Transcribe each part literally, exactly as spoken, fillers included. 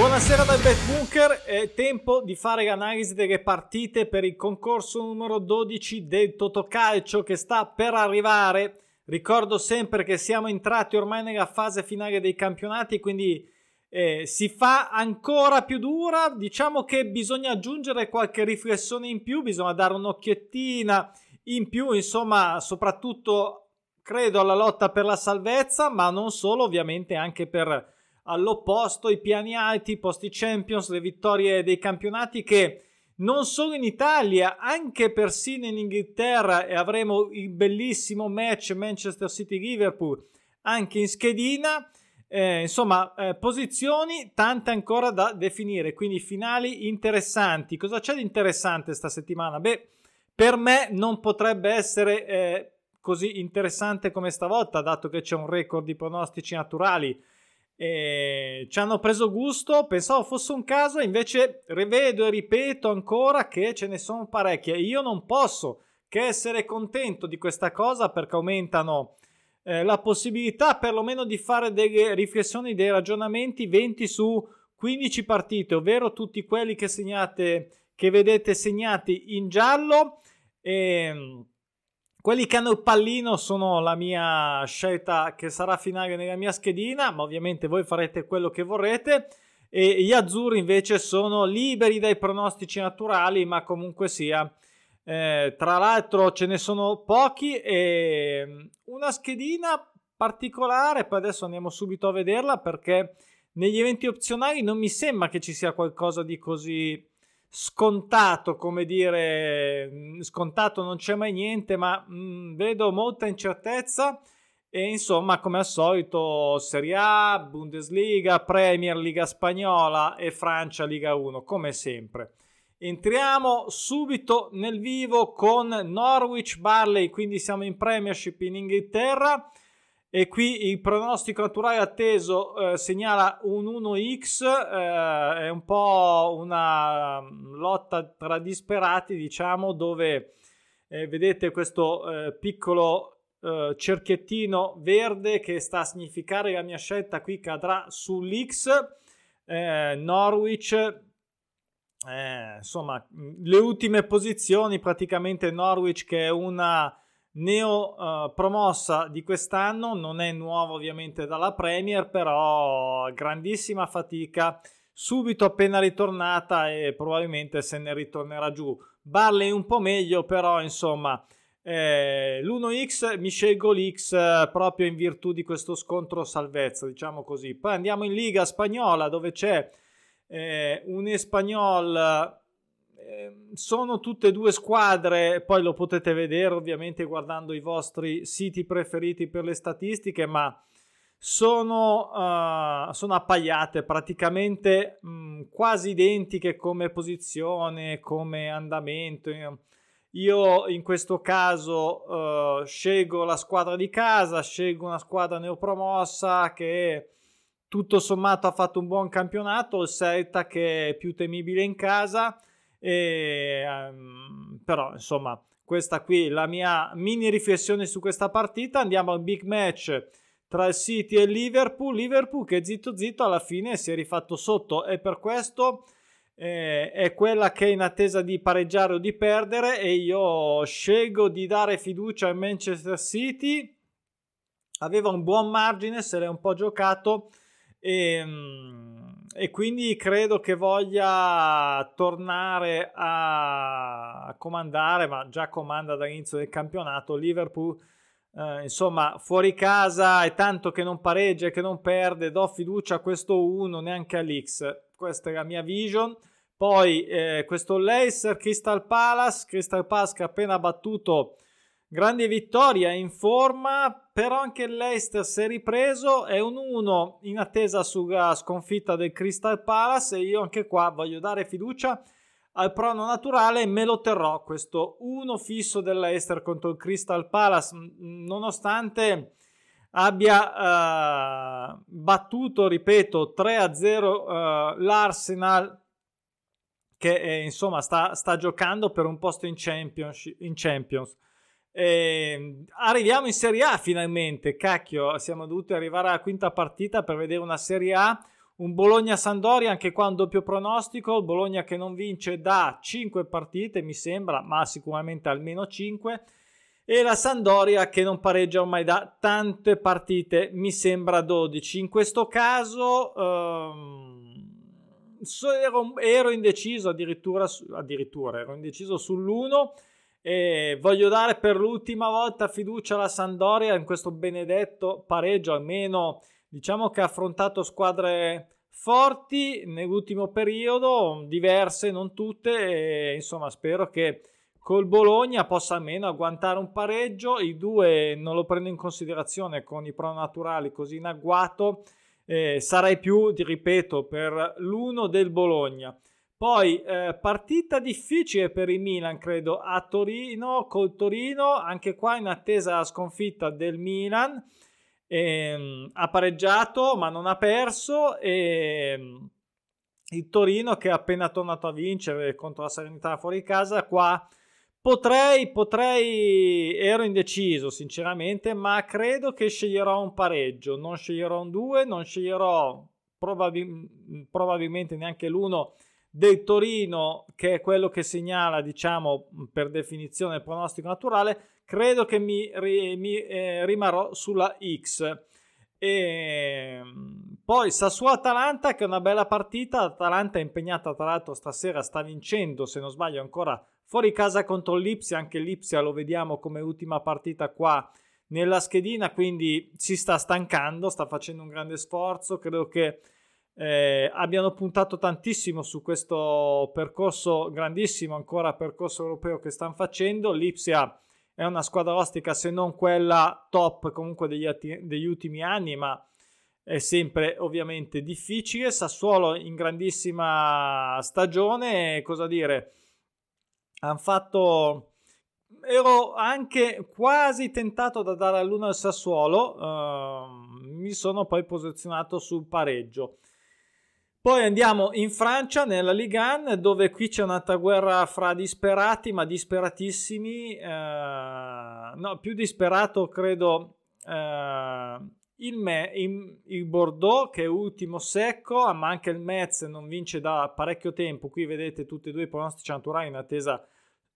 Buonasera dal BetBunker, è tempo di fare l'analisi delle partite per il concorso numero dodici del Totocalcio che sta per arrivare. Ricordo sempre che siamo entrati ormai nella fase finale dei campionati, quindi eh, si fa ancora più dura. Diciamo che bisogna aggiungere qualche riflessione in più, bisogna dare un'occhiettina in più, insomma, soprattutto credo alla lotta per la salvezza, ma non solo, ovviamente anche per all'opposto, i piani alti, i posti Champions, le vittorie dei campionati che non solo in Italia, anche persino in Inghilterra, e avremo il bellissimo match Manchester City-Liverpool anche in schedina. Eh, insomma, eh, posizioni tante ancora da definire, quindi finali interessanti. Cosa c'è di interessante sta settimana? Beh, per me non potrebbe essere eh, così interessante come stavolta, dato che c'è un record di pronostici naturali. E ci hanno preso gusto, pensavo fosse un caso, invece rivedo e ripeto ancora che ce ne sono parecchie. Io non posso che essere contento di questa cosa, perché aumentano eh, la possibilità perlomeno di fare delle riflessioni, dei ragionamenti, venti su quindici partite, ovvero tutti quelli che segnate, che vedete segnati in giallo. E quelli che hanno il pallino sono la mia scelta che sarà finale nella mia schedina, ma ovviamente voi farete quello che vorrete. E gli azzurri invece sono liberi dai pronostici naturali, ma comunque sia. Eh, tra l'altro ce ne sono pochi e una schedina particolare, poi adesso andiamo subito a vederla, perché negli eventi opzionali non mi sembra che ci sia qualcosa di così scontato, come dire, scontato non c'è mai niente, ma mh, vedo molta incertezza. E insomma, come al solito, Serie A, Bundesliga, Premier, Liga Spagnola e Francia, Liga uno, come sempre. Entriamo subito nel vivo con Norwich Barley, quindi siamo in Premiership in Inghilterra. E qui il pronostico naturale atteso eh, segnala un uno x, eh, è un po' una lotta tra disperati, diciamo, dove eh, vedete questo eh, piccolo eh, cerchiettino verde che sta a significare la mia scelta qui cadrà sull'X. eh, Norwich, eh, insomma, le ultime posizioni praticamente. Norwich che è una neo eh, promossa di quest'anno, non è nuovo ovviamente dalla Premier, però grandissima fatica subito appena ritornata e probabilmente se ne ritornerà giù. Barley un po' meglio, però insomma eh, l'uno x mi scelgo l'X eh, proprio in virtù di questo scontro salvezza, diciamo così. Poi andiamo in Liga Spagnola, dove c'è eh, un Espanyol. Sono tutte e due squadre, poi lo potete vedere ovviamente guardando i vostri siti preferiti per le statistiche, ma sono, uh, sono appaiate praticamente mh, quasi identiche come posizione, come andamento. Io in questo caso uh, scelgo la squadra di casa, scelgo una squadra neopromossa che tutto sommato ha fatto un buon campionato, il Celta che è più temibile in casa. E, um, però insomma questa qui è la mia mini riflessione su questa partita. Andiamo al big match tra il City e il Liverpool Liverpool che zitto zitto alla fine si è rifatto sotto, e per questo eh, è quella che è in attesa di pareggiare o di perdere, e io scelgo di dare fiducia al Manchester City. Aveva un buon margine, se l'è un po' giocato, e um, e quindi credo che voglia tornare a comandare, ma già comanda dall'inizio del campionato. Liverpool, eh, insomma, fuori casa è tanto che non pareggia e che non perde, do fiducia a questo uno, neanche all'X. Questa è la mia vision. Poi eh, questo Leicester, Crystal Palace, Crystal Palace che ha appena battuto, grande vittoria, in forma, però anche il Leicester si è ripreso, è un uno in attesa sulla sconfitta del Crystal Palace, e io anche qua voglio dare fiducia al prono naturale, me lo terrò questo uno fisso del Leicester contro il Crystal Palace, nonostante abbia eh, battuto, ripeto, tre a zero eh, l'Arsenal, che eh, insomma sta, sta giocando per un posto in Champions, in Champions. E arriviamo in Serie A finalmente, cacchio, siamo dovuti arrivare alla quinta partita per vedere una Serie A Un Bologna-Sampdoria, anche qua un doppio pronostico, Bologna che non vince da cinque partite mi sembra, ma sicuramente almeno cinque, e la Sampdoria che non pareggia ormai da tante partite, mi sembra dodici. In questo caso ehm, ero, ero indeciso addirittura, addirittura ero indeciso sull'uno, e voglio dare per l'ultima volta fiducia alla Sampdoria in questo benedetto pareggio. Almeno diciamo che ha affrontato squadre forti nell'ultimo periodo, diverse, non tutte, e insomma spero che col Bologna possa almeno agguantare un pareggio. I due non lo prendo in considerazione con i pronaturali così in agguato, eh, sarei più, ti ripeto, per l'uno del Bologna. Poi eh, partita difficile per il Milan, credo, a Torino, col Torino, anche qua in attesa la sconfitta del Milan. E, ha pareggiato ma non ha perso, e il Torino che è appena tornato a vincere contro la Salernitana fuori casa. Qua potrei, potrei, ero indeciso sinceramente, ma credo che sceglierò un pareggio, non sceglierò un due, non sceglierò probabil- probabilmente neanche l'uno del Torino, che è quello che segnala, diciamo, per definizione il pronostico naturale. Credo che mi, ri, mi eh, rimarrò sulla X. E poi Sassuolo-Atalanta, che è una bella partita. Atalanta è impegnata, tra l'altro stasera sta vincendo, se non sbaglio, ancora fuori casa contro Lipsia. Anche Lipsia lo vediamo come ultima partita qua nella schedina, quindi si sta stancando, sta facendo un grande sforzo. Credo che Eh, abbiano puntato tantissimo su questo percorso grandissimo, ancora percorso europeo, che stanno facendo. Lipsia è una squadra ostica, se non quella top comunque degli, atti- degli ultimi anni, ma è sempre ovviamente difficile. Sassuolo in grandissima stagione, cosa dire, hanno fatto, ero anche quasi tentato da dare all'uno al Sassuolo, eh, mi sono poi posizionato sul pareggio. Poi andiamo in Francia, nella Liga uno, dove qui c'è un'altra guerra fra disperati, ma disperatissimi. Eh, no, più disperato credo eh, il, Me- il, il Bordeaux, che è ultimo secco, ma anche il Metz non vince da parecchio tempo. Qui vedete tutti e due i pronostici naturali in attesa.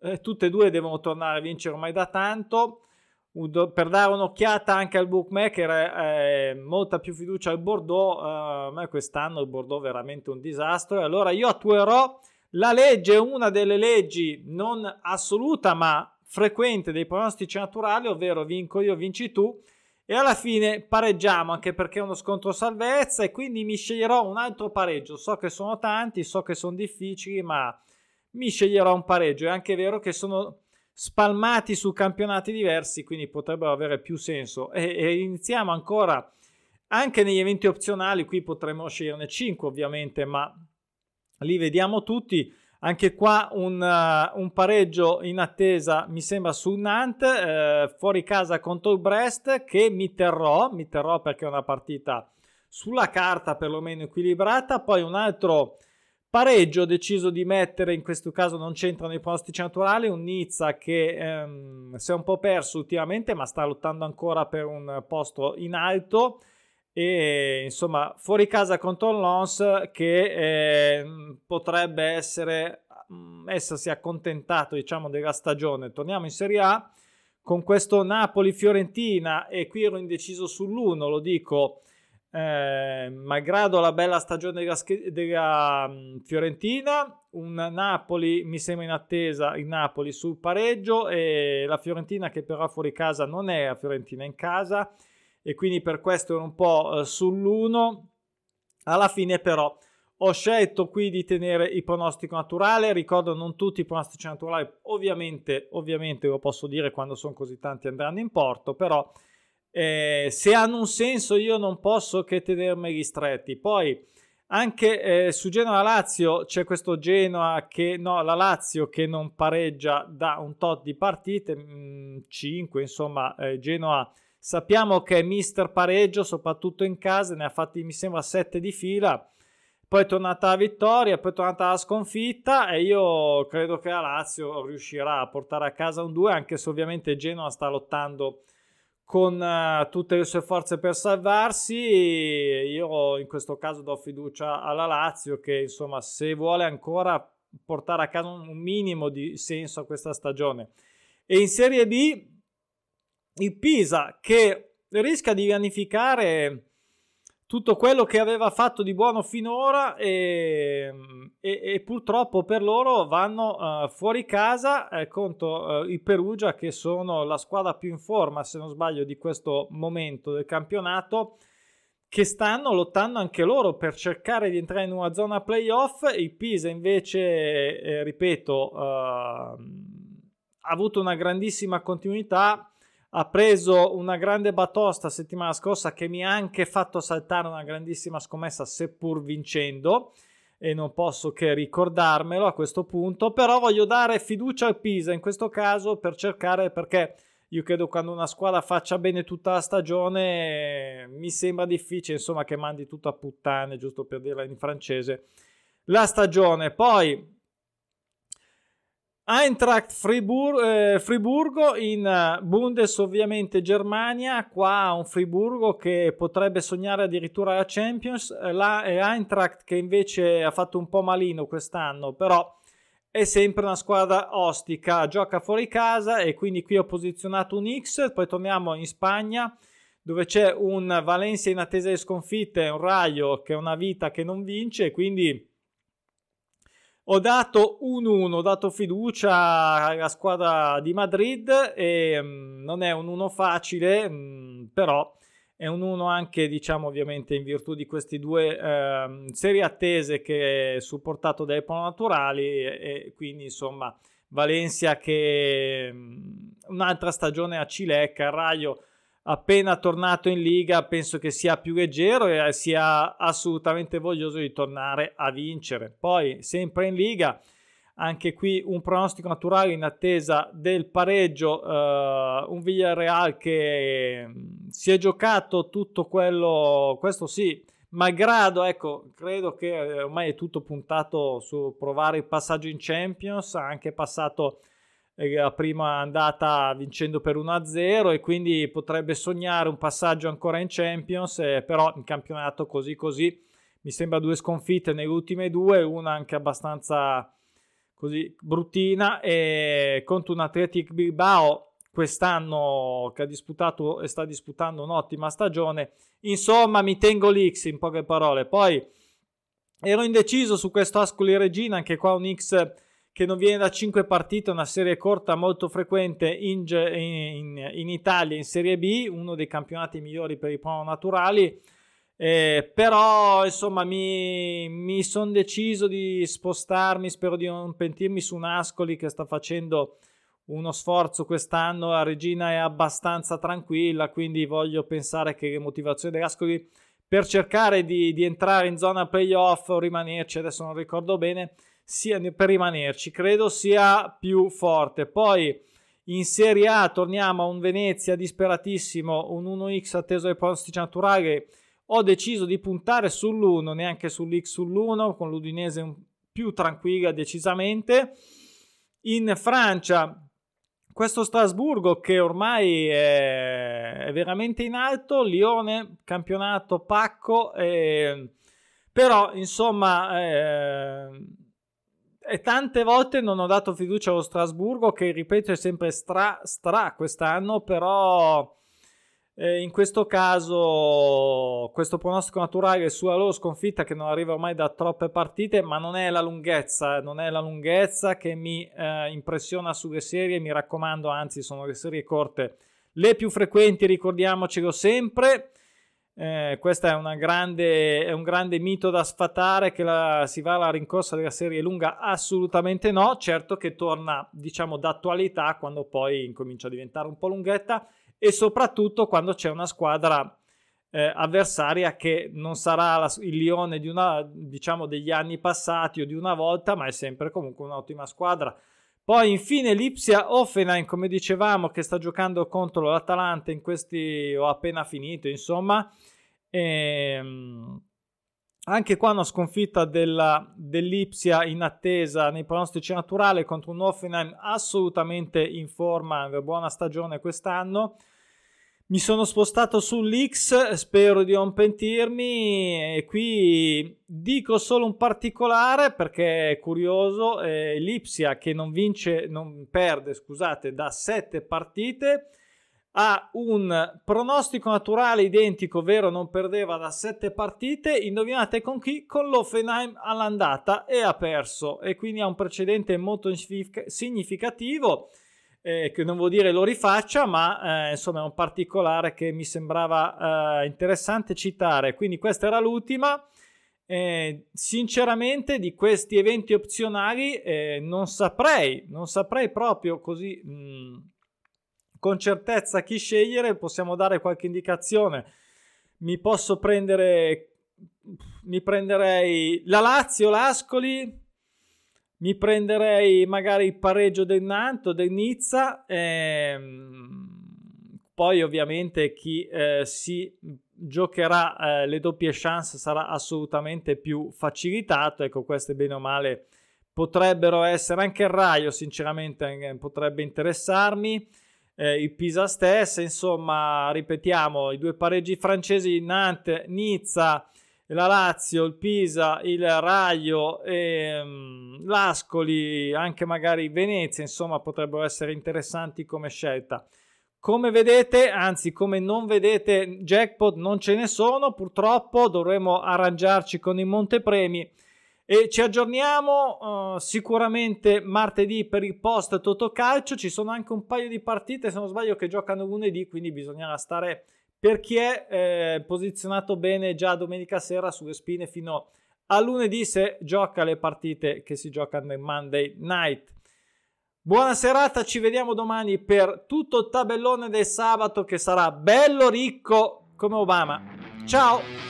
Eh, tutte e due devono tornare a vincere ormai da tanto. Per dare un'occhiata anche al bookmaker, eh, molta più fiducia al Bordeaux, eh, ma quest'anno il Bordeaux è veramente un disastro. E allora io attuerò la legge, una delle leggi non assoluta ma frequente dei pronostici naturali, ovvero vinco io, vinci tu, e alla fine pareggiamo, anche perché è uno scontro salvezza, e quindi mi sceglierò un altro pareggio. So che sono tanti, so che sono difficili, ma mi sceglierò un pareggio. È anche vero che sono spalmati su campionati diversi, quindi potrebbero avere più senso. E, e iniziamo ancora anche negli eventi opzionali. Qui potremmo sceglierne cinque ovviamente, ma li vediamo tutti. Anche qua un, uh, un pareggio in attesa, mi sembra, su Nantes, eh, fuori casa contro il Brest, che mi terrò, mi terrò perché è una partita sulla carta perlomeno equilibrata. Poi un altro pareggio ho deciso di mettere, in questo caso non c'entrano i pronostici naturali, un Nizza che ehm, si è un po' perso ultimamente, ma sta lottando ancora per un posto in alto, e insomma fuori casa contro Lens, che ehm, potrebbe essere essersi accontentato, diciamo, della stagione. Torniamo in Serie A con questo Napoli-Fiorentina, e qui ero indeciso sull'uno, lo dico. Eh, malgrado la bella stagione della, della Fiorentina, un Napoli mi sembra in attesa, il Napoli sul pareggio, e la Fiorentina che però fuori casa non è la Fiorentina in casa, e quindi per questo ero un po' sull'uno. Alla fine però ho scelto qui di tenere il pronostico naturale. Ricordo, non tutti i pronostici naturali ovviamente, ovviamente lo posso dire, quando sono così tanti andranno in porto, però Eh, se hanno un senso io non posso che tenermeli stretti. Poi anche eh, su Genoa-Lazio c'è questo Genoa che no, la Lazio che non pareggia da un tot di partite, cinque insomma. eh, Genoa sappiamo che è mister pareggio, soprattutto in casa, ne ha fatti mi sembra sette di fila, poi è tornata la vittoria, poi è tornata la sconfitta, e io credo che la Lazio riuscirà a portare a casa un due, anche se ovviamente Genoa sta lottando con uh, tutte le sue forze per salvarsi. Io in questo caso do fiducia alla Lazio che, insomma, se vuole ancora portare a casa un minimo di senso a questa stagione. E in Serie B il Pisa, che rischia di vanificare tutto quello che aveva fatto di buono finora, e, e, e purtroppo per loro vanno uh, fuori casa eh, contro uh, il Perugia, che sono la squadra più in forma, se non sbaglio, di questo momento del campionato, che stanno lottando anche loro per cercare di entrare in una zona playoff. Il Pisa invece, eh, ripeto, uh, ha avuto una grandissima continuità. Ha preso una grande batosta settimana scorsa che mi ha anche fatto saltare una grandissima scommessa, seppur vincendo, e non posso che ricordarmelo a questo punto. Però voglio dare fiducia al Pisa in questo caso, per cercare, perché io credo quando una squadra faccia bene tutta la stagione mi sembra difficile, insomma, che mandi tutto a puttane, giusto per dirla in francese, la stagione. Poi Eintracht Friburgo, eh, Friburgo in Bundes, ovviamente Germania. Qua un Friburgo che potrebbe sognare addirittura la Champions, la eh, Eintracht che invece ha fatto un po' malino quest'anno, però è sempre una squadra ostica, gioca fuori casa, e quindi qui ho posizionato un X. Poi torniamo in Spagna, dove c'è un Valencia in attesa di sconfitte, un Rayo che è una vita che non vince, quindi ho dato uno uno, ho dato fiducia alla squadra di Madrid, e mh, non è un uno facile, mh, però è un uno anche, diciamo, ovviamente in virtù di queste due eh, serie attese che è supportato dai naturali, e, e quindi, insomma, Valencia che mh, un'altra stagione a Cilecca, Rayo appena tornato in Liga penso che sia più leggero e sia assolutamente voglioso di tornare a vincere. Poi sempre in Liga, anche qui un pronostico naturale in attesa del pareggio, eh, un Villarreal che si è giocato tutto quello, questo sì, malgrado, ecco, credo che ormai è tutto puntato su provare il passaggio in Champions. Ha anche passato la prima andata vincendo per uno a zero, e quindi potrebbe sognare un passaggio ancora in Champions, eh, però in campionato così così, mi sembra due sconfitte nelle ultime due, una anche abbastanza così bruttina, e contro un Athletic Bilbao quest'anno che ha disputato e sta disputando un'ottima stagione. Insomma, mi tengo l'X in poche parole. Poi ero indeciso su questo Ascoli Regina, anche qua un X che non viene da cinque partite, una serie corta molto frequente in, in, in Italia, in Serie B, uno dei campionati migliori per i prononaturali, eh, però insomma mi, mi sono deciso di spostarmi, spero di non pentirmi, su un Ascoli che sta facendo uno sforzo quest'anno. La Regina è abbastanza tranquilla, quindi voglio pensare che le motivazioni dell'Ascoli per cercare di, di entrare in zona playoff o rimanerci, adesso non ricordo bene, sia per rimanerci, credo sia più forte. Poi in Serie A torniamo a un Venezia disperatissimo, un uno X atteso ai pronostici naturali. Ho deciso di puntare sull'uno, neanche sull'X, sull'uno, con l'Udinese più tranquilla decisamente. In Francia questo Strasburgo che ormai è, è veramente in alto, Lione campionato pacco, eh, però insomma... Eh, E tante volte non ho dato fiducia allo Strasburgo, che ripeto è sempre stra stra quest'anno, però eh, in questo caso questo pronostico naturale sulla loro sconfitta, che non arriva ormai da troppe partite, ma non è la lunghezza, non è la lunghezza che mi eh, impressiona sulle serie, mi raccomando, anzi sono le serie corte le più frequenti, ricordiamocelo sempre. Eh, questo è, una grande, è un grande mito da sfatare, che la, si va alla rincorsa della serie lunga, assolutamente no. Certo che torna, diciamo, d'attualità quando poi incomincia a diventare un po' lunghetta, e soprattutto quando c'è una squadra eh, avversaria che non sarà la, il Lione di una, diciamo, degli anni passati o di una volta, ma è sempre comunque un'ottima squadra. Poi infine Lipsia Hoffenheim, come dicevamo, che sta giocando contro l'Atalanta in questi, ho appena finito, insomma, e anche qua una sconfitta della, dell'Lipsia in attesa nei pronostici naturali contro un Hoffenheim assolutamente in forma, una buona stagione quest'anno. mi sono spostato sull'X, spero di non pentirmi, e qui dico solo un particolare perché è curioso, eh, Lipsia che non vince, non perde, scusate, da sette partite, ha un pronostico naturale identico, ovvero non perdeva da sette partite, indovinate con chi? Con l'Hoffenheim all'andata, e ha perso, e quindi ha un precedente molto significativo. Eh, che non vuol dire lo rifaccia, ma eh, insomma è un particolare che mi sembrava eh, interessante citare. Quindi questa era l'ultima. Eh, sinceramente di questi eventi opzionali eh, non saprei non saprei proprio così mh, con certezza chi scegliere. Possiamo dare qualche indicazione? Mi posso prendere mi prenderei la Lazio, l'Ascoli. Mi prenderei magari il pareggio del Nantes, del Nizza, ehm, poi ovviamente chi eh, si giocherà eh, le doppie chance sarà assolutamente più facilitato. Ecco, queste bene o male potrebbero essere, anche il Rayo sinceramente eh, potrebbe interessarmi, eh, il Pisa stesso, insomma ripetiamo i due pareggi francesi, Nantes, Nizza, la Lazio, il Pisa, il Rayo, ehm, l'Ascoli, anche magari Venezia, insomma potrebbero essere interessanti come scelta. Come vedete, anzi come non vedete, jackpot non ce ne sono, purtroppo dovremo arrangiarci con i montepremi e ci aggiorniamo eh, sicuramente martedì per il post Totocalcio. Ci sono anche un paio di partite, se non sbaglio, che giocano lunedì, quindi bisognerà stare per chi è eh, posizionato bene già domenica sera sulle spine fino a lunedì, se gioca le partite che si giocano nel Monday Night. Buona serata, ci vediamo domani per tutto il tabellone del sabato che sarà bello ricco come Obama. Ciao!